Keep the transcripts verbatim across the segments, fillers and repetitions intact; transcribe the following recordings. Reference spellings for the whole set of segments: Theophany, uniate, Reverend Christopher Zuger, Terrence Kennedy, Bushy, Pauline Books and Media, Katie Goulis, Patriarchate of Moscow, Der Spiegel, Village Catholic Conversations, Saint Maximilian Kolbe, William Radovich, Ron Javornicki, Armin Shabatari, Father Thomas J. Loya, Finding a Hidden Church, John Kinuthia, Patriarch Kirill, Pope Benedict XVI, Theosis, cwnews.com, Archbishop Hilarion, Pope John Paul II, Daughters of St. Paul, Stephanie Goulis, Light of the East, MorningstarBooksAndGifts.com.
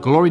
Glory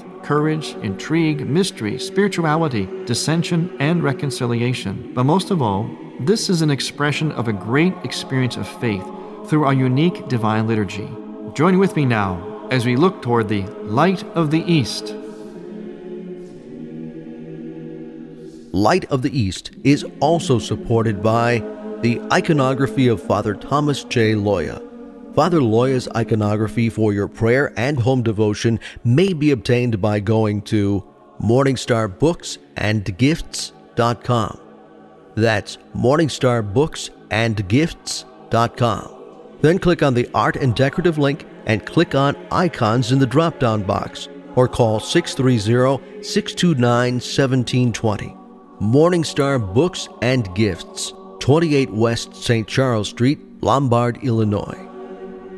courage, intrigue, mystery, spirituality, dissension, and reconciliation. But most of all, this is an expression of a great experience of faith through our unique divine liturgy. Join with me now as we look toward the Light of the East. Light of the East is also supported by the iconography of Father Thomas J. Loya. Father Loya's iconography for your prayer and home devotion may be obtained by going to Morningstar Books and Gifts dot com. That's Morningstar Books and Gifts dot com. Then click on the Art and Decorative link and click on Icons in the drop-down box or call six three zero, six two nine, one seven two zero. Morningstar Books and Gifts, twenty-eight West Saint Charles Street, Lombard, Illinois.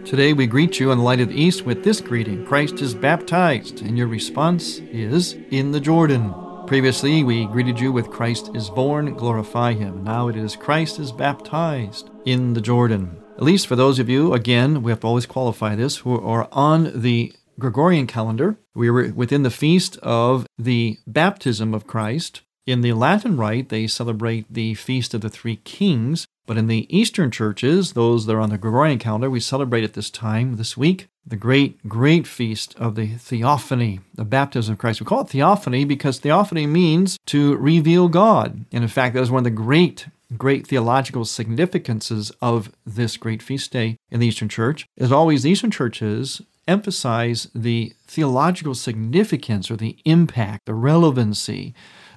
Today we greet you in the Light of the East with this greeting: Christ is baptized, and your response is, in the Jordan. Previously we greeted you with Christ is born, glorify him. Now it is Christ is baptized in the Jordan. At least for those of you, again, we have to always qualify this, who are on the Gregorian calendar. We were within the feast of the baptism of Christ. In the Latin Rite, they celebrate the Feast of the Three Kings, but in the Eastern churches, those that are on the Gregorian calendar, we celebrate at this time, this week, the great, great feast of the Theophany, the baptism of Christ. We call it Theophany because Theophany means to reveal God. And in fact, that is one of the great, great theological significances of this great feast day in the Eastern Church. As always, the Eastern churches emphasize the theological significance or the impact, the relevancy,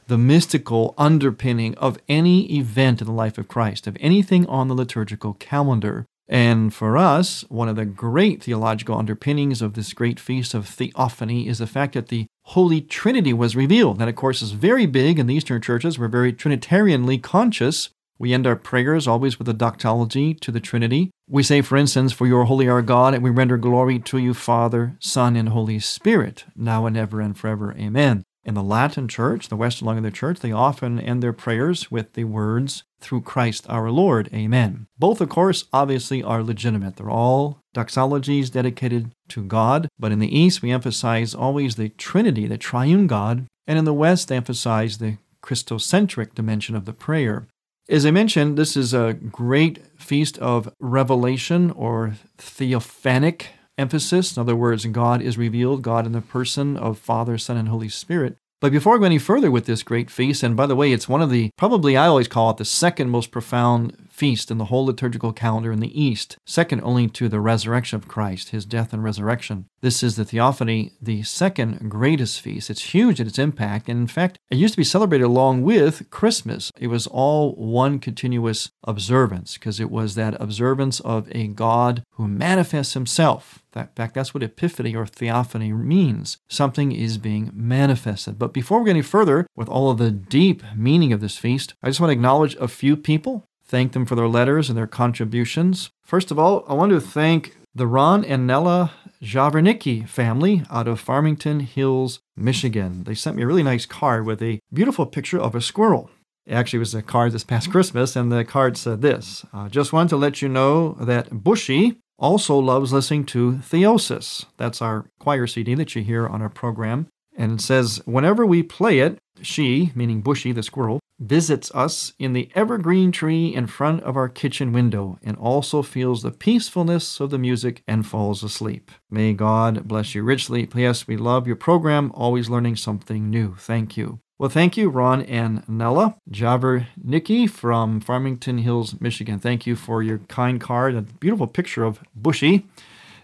the mystical underpinning of any event in the life of Christ, of anything on the liturgical calendar. And for us, one of the great theological underpinnings of this great feast of Theophany is the fact that the Holy Trinity was revealed. That, of course, is very big in the Eastern churches. We're very Trinitarianly conscious. We end our prayers always with a doxology to the Trinity. We say, for instance, for you are holy our God, and we render glory to you, Father, Son, and Holy Spirit, now and ever and forever. Amen. In the Latin Church, the Western lung of the Church, they often end their prayers with the words, through Christ our Lord, amen. Both, of course, obviously are legitimate. They're all doxologies dedicated to God. But in the East, we emphasize always the Trinity, the triune God. And in the West, they emphasize the Christocentric dimension of the prayer. As I mentioned, this is a great feast of revelation or theophanic emphasis. In other words, God is revealed, God in the person of Father, Son, and Holy Spirit. But before I go any further with this great feast, and by the way, it's one of the, probably I always call it the second most profound feast in the whole liturgical calendar in the East, second only to the resurrection of Christ, his death and resurrection. This is the Theophany, the second greatest feast. It's huge in its impact, and in fact, it used to be celebrated along with Christmas. It was all one continuous observance, because it was that observance of a God who manifests himself. In fact, that's what Epiphany or Theophany means. Something is being manifested. But before we go any further with all of the deep meaning of this feast, I just want to acknowledge a few people, thank them for their letters and their contributions. First of all, I want to thank the Ron and Nella Javornicki family out of Farmington Hills, Michigan. They sent me a really nice card with a beautiful picture of a squirrel. Actually, it was a card this past Christmas, and the card said this: I just wanted to let you know that Bushy also loves listening to Theosis. That's our choir C D that you hear on our program. And it says, whenever we play it, she, meaning Bushy the squirrel, visits us in the evergreen tree in front of our kitchen window and also feels the peacefulness of the music and falls asleep. May God bless you richly. P S. We love your program, always learning something new. Thank you. Well, thank you, Ron and Nella Javornicki from Farmington Hills, Michigan. Thank you for your kind card, a beautiful picture of Bushy.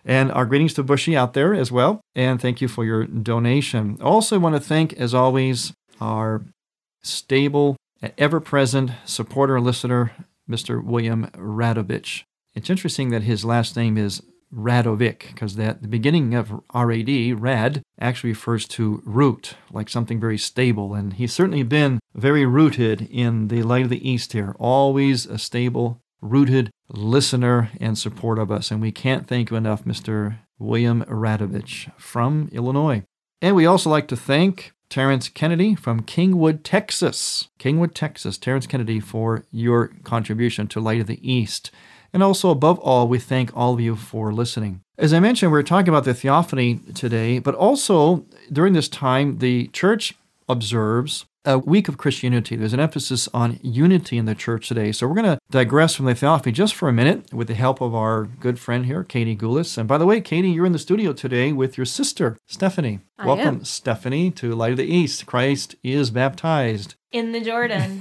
And our greetings to Bushy out there as well. And thank you for your donation. Also want to thank, as always, our stable, ever-present supporter and listener, Mister William Radovich. It's interesting that his last name is Radovich, because that the beginning of R A D, rad, actually refers to root, like something very stable. And he's certainly been very rooted in the Light of the East here, always a stable, rooted listener and support of us. And we can't thank you enough, Mister William Radovich from Illinois. And we also like to thank Terrence Kennedy from Kingwood, Texas. Kingwood, Texas, Terrence Kennedy, for your contribution to Light of the East. And also, above all, we thank all of you for listening. As I mentioned, we're talking about the Theophany today, but also during this time, the Church observes a week of Christianity. There's an emphasis on unity in the Church today. So we're going to digress from the Theophany just for a minute with the help of our good friend here, Katie Goulis. And by the way, Katie, you're in the studio today with your sister, Stephanie. I Welcome, am. Stephanie, to Light of the East. Christ is baptized. In the Jordan.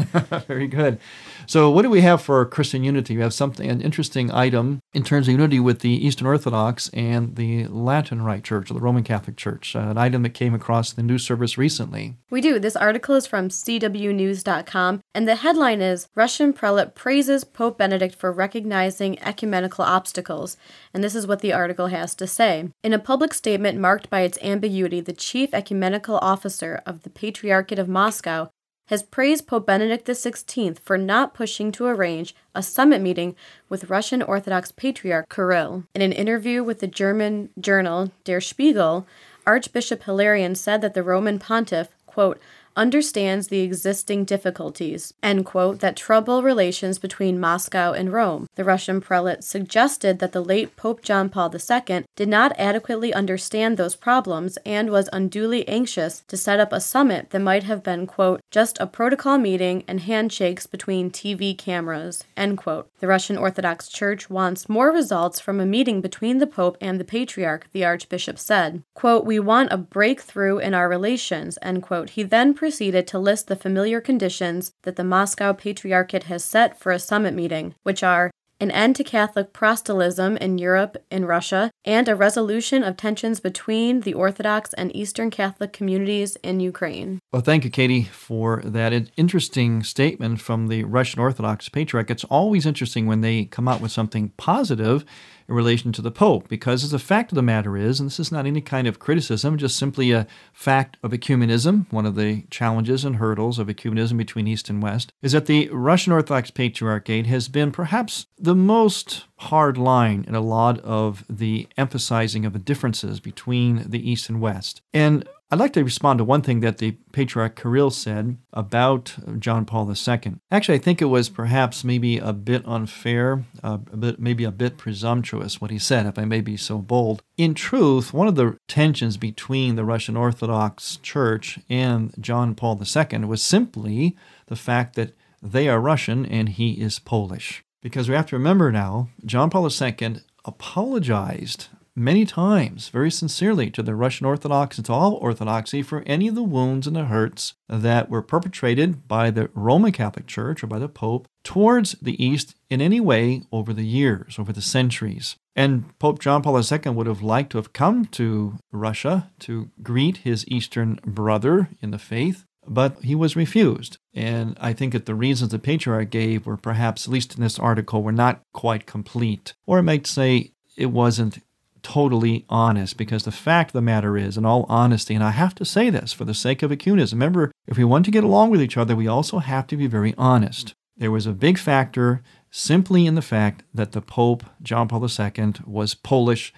Very good. So what do we have for Christian unity? We have something, an interesting item in terms of unity with the Eastern Orthodox and the Latin Rite Church, or the Roman Catholic Church, an item that came across the news service recently. We do. This article is from c w news dot com, and the headline is, Russian Prelate Praises Pope Benedict for Recognizing Ecumenical Obstacles. And this is what the article has to say. In a public statement marked by its ambiguity, the chief ecumenical officer of the Patriarchate of Moscow has praised Pope Benedict the sixteenth for not pushing to arrange a summit meeting with Russian Orthodox Patriarch Kirill. In an interview with the German journal Der Spiegel, Archbishop Hilarion said that the Roman pontiff, quote, understands the existing difficulties, end quote, that trouble relations between Moscow and Rome. The Russian prelate suggested that the late Pope John Paul the second did not adequately understand those problems and was unduly anxious to set up a summit that might have been, quote, just a protocol meeting and handshakes between T V cameras, end quote. The Russian Orthodox Church wants more results from a meeting between the Pope and the Patriarch, the Archbishop said. Quote, we want a breakthrough in our relations, end quote. He then proceeded to list the familiar conditions that the Moscow Patriarchate has set for a summit meeting, which are an end to Catholic proselytism in Europe and Russia, and a resolution of tensions between the Orthodox and Eastern Catholic communities in Ukraine. Well, thank you, Katie, for that an interesting statement from the Russian Orthodox Patriarch. It's always interesting when they come out with something positive in relation to the Pope, because the fact of the matter is, and this is not any kind of criticism, just simply a fact of ecumenism, one of the challenges and hurdles of ecumenism between East and West, is that the Russian Orthodox Patriarchate has been perhaps the most hard line in a lot of the emphasizing of the differences between the East and West. And I'd like to respond to one thing that the Patriarch Kirill said about John Paul the second. Actually, I think it was perhaps maybe a bit unfair, uh, a bit, maybe a bit presumptuous what he said, if I may be so bold. In truth, one of the tensions between the Russian Orthodox Church and John Paul the second was simply the fact that they are Russian and he is Polish. Because we have to remember now, John Paul the second apologized many times, very sincerely, to the Russian Orthodox and to all Orthodoxy for any of the wounds and the hurts that were perpetrated by the Roman Catholic Church or by the Pope towards the East in any way over the years, over the centuries. And Pope John Paul the second would have liked to have come to Russia to greet his Eastern brother in the faith, but he was refused. And I think that the reasons the Patriarch gave were perhaps, at least in this article, were not quite complete. Or I might say it wasn't totally honest, because the fact of the matter is, in all honesty, and I have to say this for the sake of ecumenism, remember, if we want to get along with each other, we also have to be very honest. There was a big factor simply in the fact that the Pope, John Paul the second, was Polish,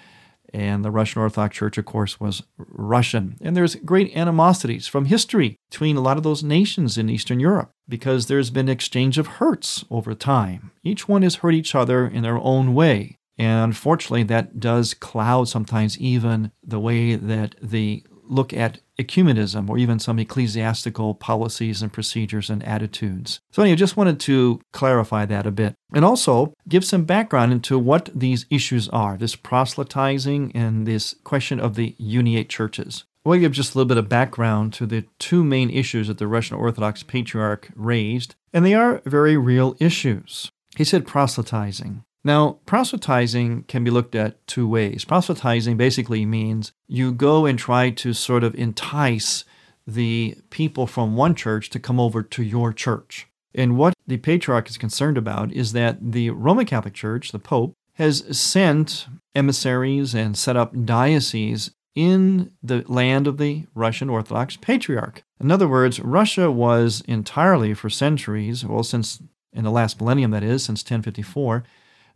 and the Russian Orthodox Church, of course, was Russian. And there's great animosities from history between a lot of those nations in Eastern Europe, because there's been exchange of hurts over time. Each one has hurt each other in their own way. And unfortunately, that does cloud sometimes even the way that they look at ecumenism or even some ecclesiastical policies and procedures and attitudes. So anyway, I just wanted to clarify that a bit and also give some background into what these issues are, this proselytizing and this question of the uniate churches. We'll give just a little bit of background to the two main issues that the Russian Orthodox Patriarch raised, and they are very real issues. He said proselytizing. Now, proselytizing can be looked at two ways. Proselytizing basically means you go and try to sort of entice the people from one church to come over to your church. And what the Patriarch is concerned about is that the Roman Catholic Church, the Pope, has sent emissaries and set up dioceses in the land of the Russian Orthodox Patriarch. In other words, Russia was entirely for centuries, well, since in the last millennium, that is, since ten fifty-four,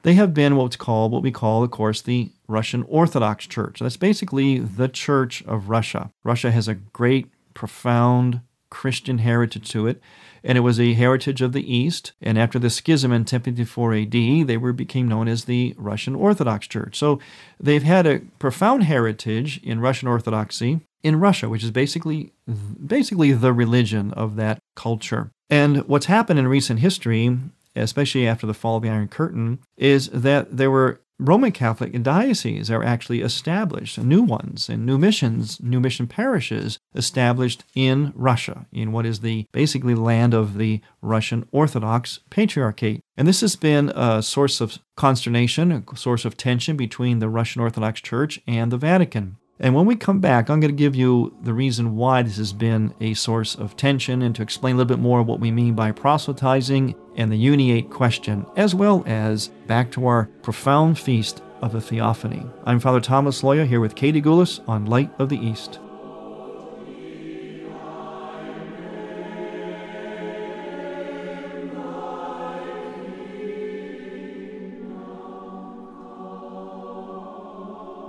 they have been what's called, what we call, of course, the Russian Orthodox Church. That's basically the Church of Russia. Russia has a great, profound Christian heritage to it, and it was a heritage of the East. And after the schism in ten fifty-four A D, they were became known as the Russian Orthodox Church. So they've had a profound heritage in Russian Orthodoxy in Russia, which is basically basically the religion of that culture. And what's happened in recent history, especially after the fall of the Iron Curtain, is that there were Roman Catholic dioceses are actually established, new ones and new missions, new mission parishes established in Russia, in what is the basically land of the Russian Orthodox Patriarchate. And this has been a source of consternation, a source of tension between the Russian Orthodox Church and the Vatican. And when we come back, I'm going to give you the reason why this has been a source of tension and to explain a little bit more what we mean by proselytizing and the uniate question, as well as back to our profound feast of the Theophany. I'm Father Thomas Loya here with Katie Goulis on Light of the East.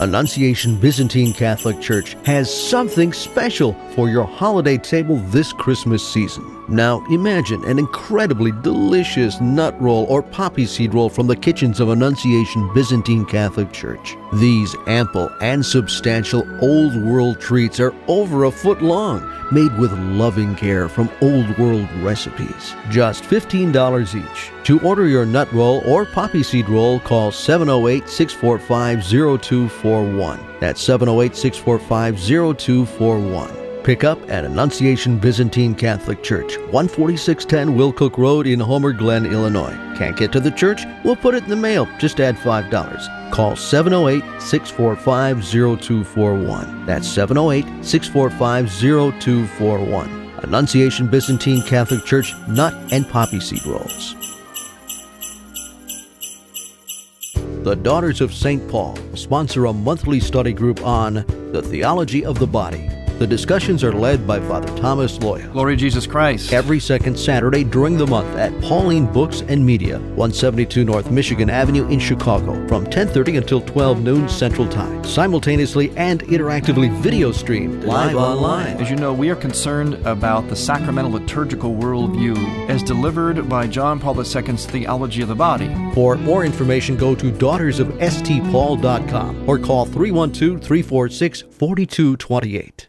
Annunciation Byzantine Catholic Church has something special for your holiday table this Christmas season. Now imagine an incredibly delicious nut roll or poppy seed roll from the kitchens of Annunciation Byzantine Catholic Church. These ample and substantial Old World treats are over a foot long, made with loving care from Old World recipes. Just fifteen dollars each. To order your nut roll or poppy seed roll, call seven oh eight, six four five, oh two four one. That's seven oh eight, six four five, oh two four one. Pick up at Annunciation Byzantine Catholic Church, one forty-six ten Willcook Road in Homer Glen, Illinois. Can't get to the church? We'll put it in the mail. Just add five dollars. Call seven oh eight, six four five, oh two four one. That's seven oh eight, six four five, oh two four one. Annunciation Byzantine Catholic Church nut and poppy seed rolls. The Daughters of Saint Paul sponsor a monthly study group on the theology of the body. The discussions are led by Father Thomas Loya. Glory to Jesus Christ. Every second Saturday during the month at Pauline Books and Media, one seventy-two North Michigan Avenue in Chicago, from ten thirty until twelve noon Central Time. Simultaneously and interactively video streamed live online. As you know, we are concerned about the sacramental liturgical worldview as delivered by John Paul the Second's Theology of the Body. For more information, go to daughters of s t paul dot com or call three one two, three four six, four two two eight.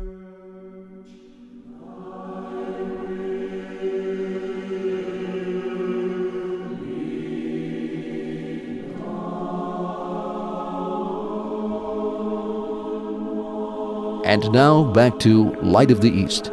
And now, back to Light of the East.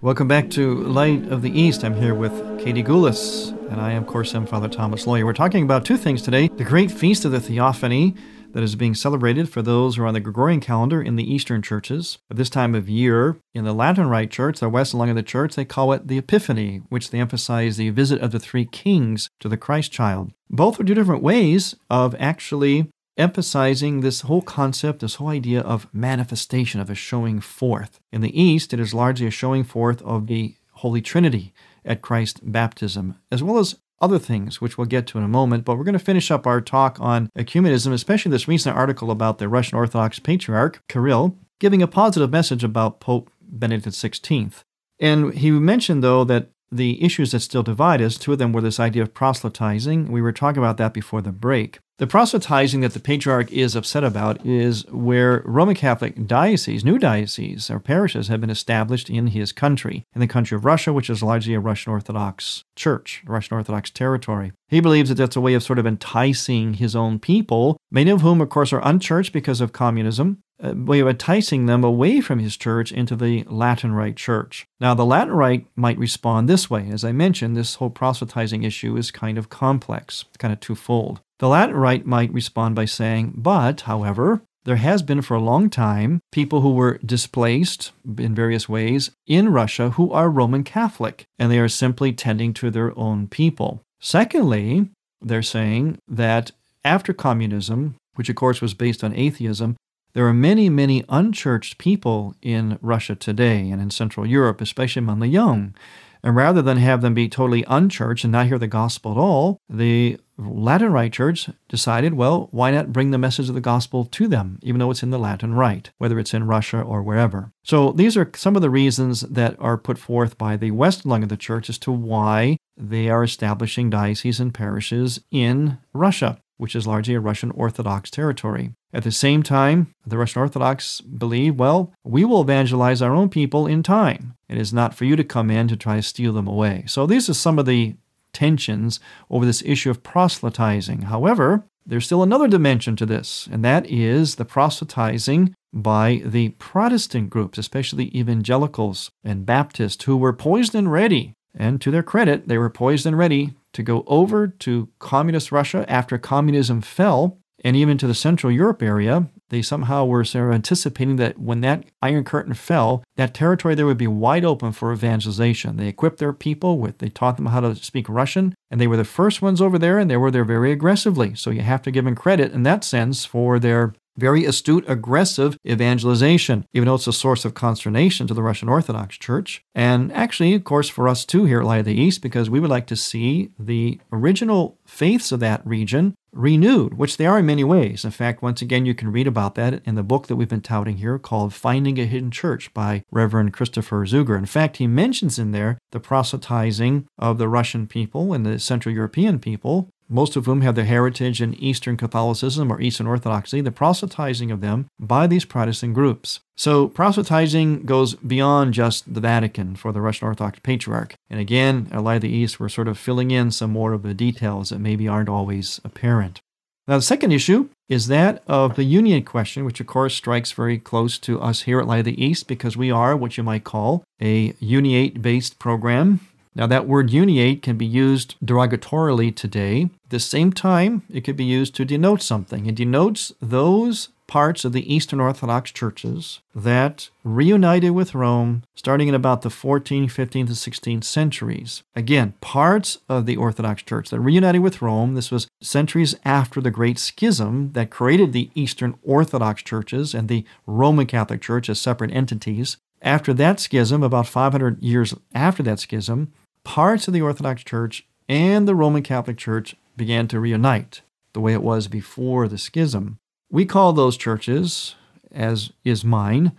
Welcome back to Light of the East. I'm here with Katie Goulis, and I, of course, am Father Thomas Loya. We're talking about two things today. The great feast of the Theophany that is being celebrated for those who are on the Gregorian calendar in the Eastern churches. At this time of year, in the Latin Rite Church, the Western Lung of the Church, they call it the Epiphany, which they emphasize the visit of the three kings to the Christ child. Both are two different ways of actually emphasizing this whole concept, this whole idea of manifestation, of a showing forth. In the East, it is largely a showing forth of the Holy Trinity at Christ's baptism, as well as other things, which we'll get to in a moment. But we're going to finish up our talk on ecumenism, especially this recent article about the Russian Orthodox Patriarch Kirill, giving a positive message about Pope Benedict the sixteenth. And he mentioned, though, that the issues that still divide us, two of them were this idea of proselytizing. We were talking about that before the break. The proselytizing that the Patriarch is upset about is where Roman Catholic dioceses, new dioceses, or parishes have been established in his country, in the country of Russia, which is largely a Russian Orthodox church, Russian Orthodox territory. He believes that that's a way of sort of enticing his own people, many of whom, of course, are unchurched because of communism, a way of enticing them away from his church into the Latin Rite church. Now, the Latin Rite might respond this way. As I mentioned, this whole proselytizing issue is kind of complex, kind of twofold. The Latin Rite might respond by saying, but, however, there has been for a long time people who were displaced in various ways in Russia who are Roman Catholic, and they are simply tending to their own people. Secondly, they're saying that after communism, which of course was based on atheism, there are many, many unchurched people in Russia today and in Central Europe, especially among the young. And rather than have them be totally unchurched and not hear the gospel at all, the Latin Rite Church decided, well, why not bring the message of the gospel to them, even though it's in the Latin Rite, whether it's in Russia or wherever. So these are some of the reasons that are put forth by the Western lung of the Church as to why they are establishing dioceses and parishes in Russia, which is largely a Russian Orthodox territory. At the same time, the Russian Orthodox believe, well, we will evangelize our own people in time. It is not for you to come in to try to steal them away. So these are some of the tensions over this issue of proselytizing. However, there's still another dimension to this, and that is the proselytizing by the Protestant groups, especially evangelicals and Baptists, who were poised and ready. And to their credit, they were poised and ready to go over to communist Russia after communism fell, and even to the Central Europe area. They somehow were sort of anticipating that when that Iron Curtain fell, that territory there would be wide open for evangelization. They equipped their people with, they taught them how to speak Russian, and they were the first ones over there, and they were there very aggressively. So you have to give them credit in that sense for their very astute, aggressive evangelization, even though it's a source of consternation to the Russian Orthodox Church. And actually, of course, for us too here at Light of the East, because we would like to see the original faiths of that region renewed, which they are in many ways. In fact, once again, you can read about that in the book that we've been touting here called Finding a Hidden Church by Reverend Christopher Zuger. In fact, he mentions in there the proselytizing of the Russian people and the Central European people, most of whom have their heritage in Eastern Catholicism or Eastern Orthodoxy, the proselytizing of them by these Protestant groups. So proselytizing goes beyond just the Vatican for the Russian Orthodox Patriarch. And again, at Light of the East, we're sort of filling in some more of the details that maybe aren't always apparent. Now, the second issue is that of the union question, which of course strikes very close to us here at Light of the East because we are what you might call a uniate-based program. Now, that word uniate can be used derogatorily today. At the same time, it could be used to denote something. It denotes those parts of the Eastern Orthodox churches that reunited with Rome starting in about the fourteenth, fifteenth, and sixteenth centuries. Again, parts of the Orthodox Church that reunited with Rome. This was centuries after the Great Schism that created the Eastern Orthodox churches and the Roman Catholic Church as separate entities. After that schism, about five hundred years after that schism, parts of the Orthodox Church and the Roman Catholic Church began to reunite the way it was before the schism. We call those churches, as is mine,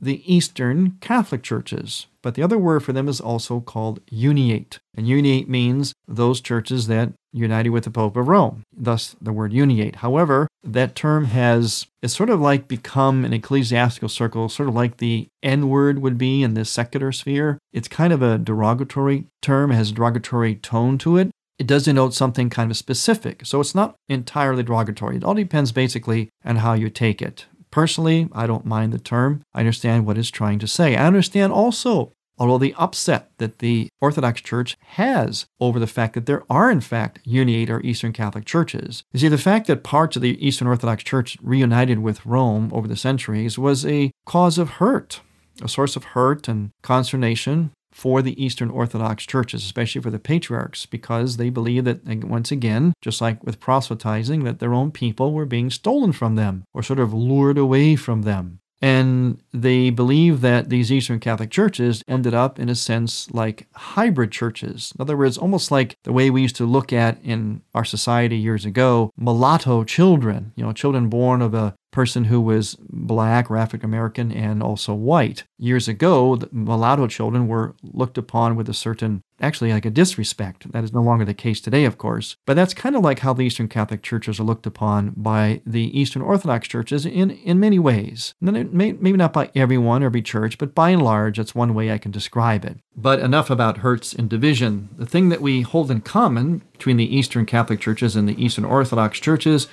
the Eastern Catholic churches. But the other word for them is also called uniate. And uniate means those churches that united with the Pope of Rome, thus the word uniate. However, that term has, it's sort of like become an ecclesiastical circle, sort of like the N-word would be in this secular sphere. It's kind of a derogatory term, has a derogatory tone to it. It does denote something kind of specific, so it's not entirely derogatory. It all depends basically on how you take it. Personally, I don't mind the term. I understand what it's trying to say. I understand also, although the upset that the Orthodox Church has over the fact that there are, in fact, uniate or Eastern Catholic churches. You see, the fact that parts of the Eastern Orthodox Church reunited with Rome over the centuries was a cause of hurt, a source of hurt and consternation for the Eastern Orthodox churches, especially for the patriarchs, because they believed that, once again, just like with proselytizing, that their own people were being stolen from them or sort of lured away from them. And they believed that these Eastern Catholic churches ended up, in a sense, like hybrid churches. In other words, almost like the way we used to look at in our society years ago, mulatto children, you know, children born of a person who was black or African American and also white. Years ago, the mulatto children were looked upon with a certain, actually like a disrespect. That is no longer the case today, of course. But that's kind of like how the Eastern Catholic churches are looked upon by the Eastern Orthodox churches in, in many ways. Maybe not by everyone, every church, but by and large, that's one way I can describe it. But enough about hurts and division. The thing that we hold in common between the Eastern Catholic churches and the Eastern Orthodox churches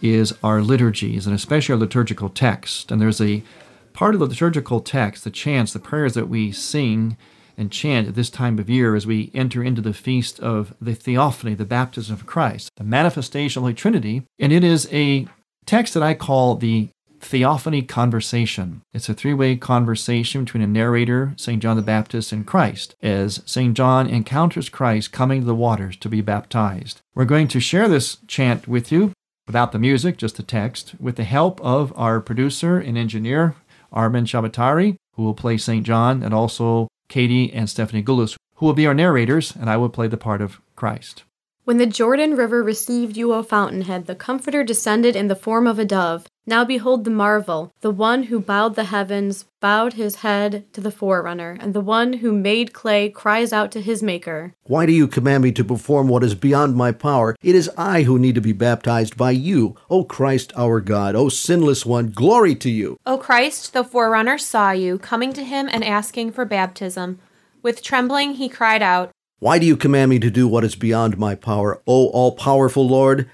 is our liturgies, and especially our liturgical text. And there's a part of the liturgical text, the chants, the prayers that we sing and chant at this time of year as we enter into the feast of the Theophany, the baptism of Christ, the manifestation of the Holy Trinity. And it is a text that I call the Theophany conversation. It's a three-way conversation between a narrator, Saint John the Baptist, and Christ, as Saint John encounters Christ coming to the waters to be baptized. We're going to share this chant with you, without the music, just the text, with the help of our producer and engineer, Armin Shabatari, who will play Saint John, and also Katie and Stephanie Goulis, who will be our narrators, and I will play the part of Christ. When the Jordan River received you, O fountainhead, the Comforter descended in the form of a dove. Now behold the marvel, the one who bowed the heavens, bowed his head to the forerunner, and the one who made clay cries out to his maker. Why do you command me to perform what is beyond my power? It is I who need to be baptized by you. O Christ, our God, O sinless one, glory to you. O Christ, the forerunner saw you, coming to him and asking for baptism. With trembling he cried out, Why do you command me to do what is beyond my power? O all-powerful Lord,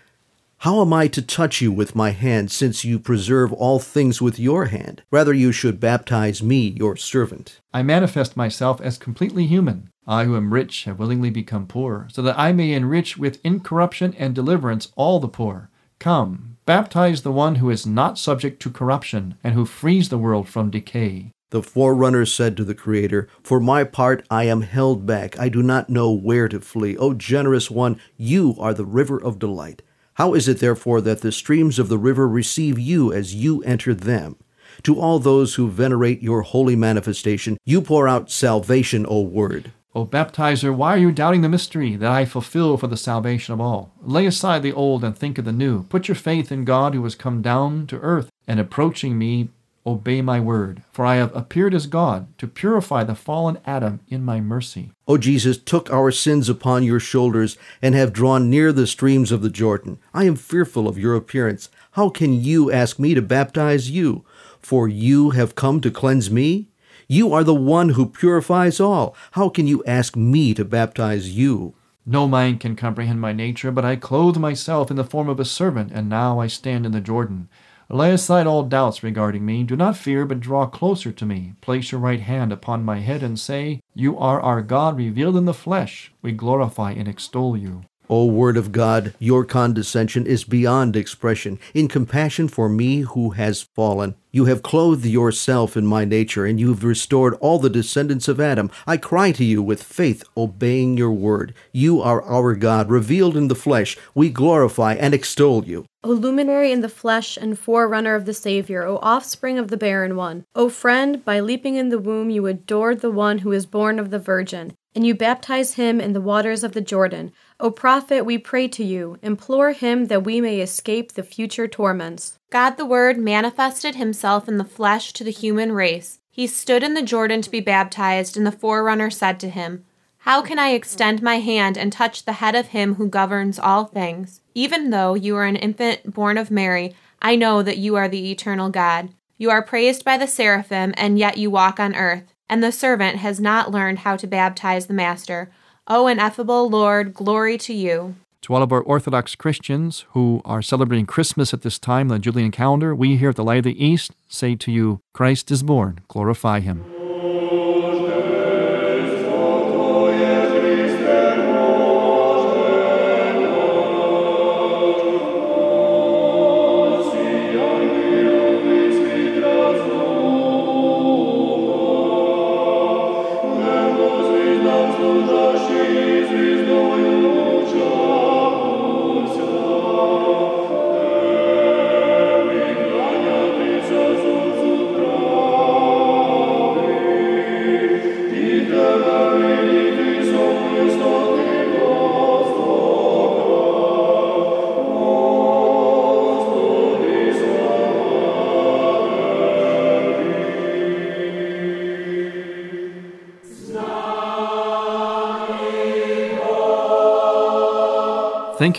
how am I to touch you with my hand, since you preserve all things with your hand? Rather, you should baptize me, your servant. I manifest myself as completely human. I who am rich have willingly become poor, so that I may enrich with incorruption and deliverance all the poor. Come, baptize the one who is not subject to corruption, and who frees the world from decay. The forerunner said to the Creator, For my part, I am held back. I do not know where to flee. O generous one, you are the river of delight. How is it, therefore, that the streams of the river receive you as you enter them? To all those who venerate your holy manifestation, you pour out salvation, O Word. O baptizer, why are you doubting the mystery that I fulfill for the salvation of all? Lay aside the old and think of the new. Put your faith in God who has come down to earth, and approaching me, obey my word, for I have appeared as God to purify the fallen Adam in my mercy. O Jesus, took our sins upon your shoulders and have drawn near the streams of the Jordan. I am fearful of your appearance. How can you ask me to baptize you? For you have come to cleanse me? You are the one who purifies all. How can you ask me to baptize you? No mind can comprehend my nature, but I clothe myself in the form of a servant, and now I stand in the Jordan. Lay aside all doubts regarding me. Do not fear, but draw closer to me. Place your right hand upon my head and say, You are our God revealed in the flesh. We glorify and extol you. O Word of God, your condescension is beyond expression. In compassion for me who has fallen, you have clothed yourself in my nature, and you have restored all the descendants of Adam. I cry to you with faith, obeying your word. You are our God, revealed in the flesh. We glorify and extol you. O luminary in the flesh and forerunner of the Savior, O offspring of the barren one, O friend, by leaping in the womb you adored the one who is born of the Virgin, and you baptize him in the waters of the Jordan. O prophet, we pray to you, implore him that we may escape the future torments. God the Word manifested himself in the flesh to the human race. He stood in the Jordan to be baptized, and the forerunner said to him, How can I extend my hand and touch the head of him who governs all things? Even though you are an infant born of Mary, I know that you are the eternal God. You are praised by the seraphim, and yet you walk on earth. And the servant has not learned how to baptize the Master. O ineffable Lord, glory to you. To all of our Orthodox Christians who are celebrating Christmas at this time, the Julian calendar, we here at the Light of the East say to you, Christ is born, glorify him. Thank you. Thank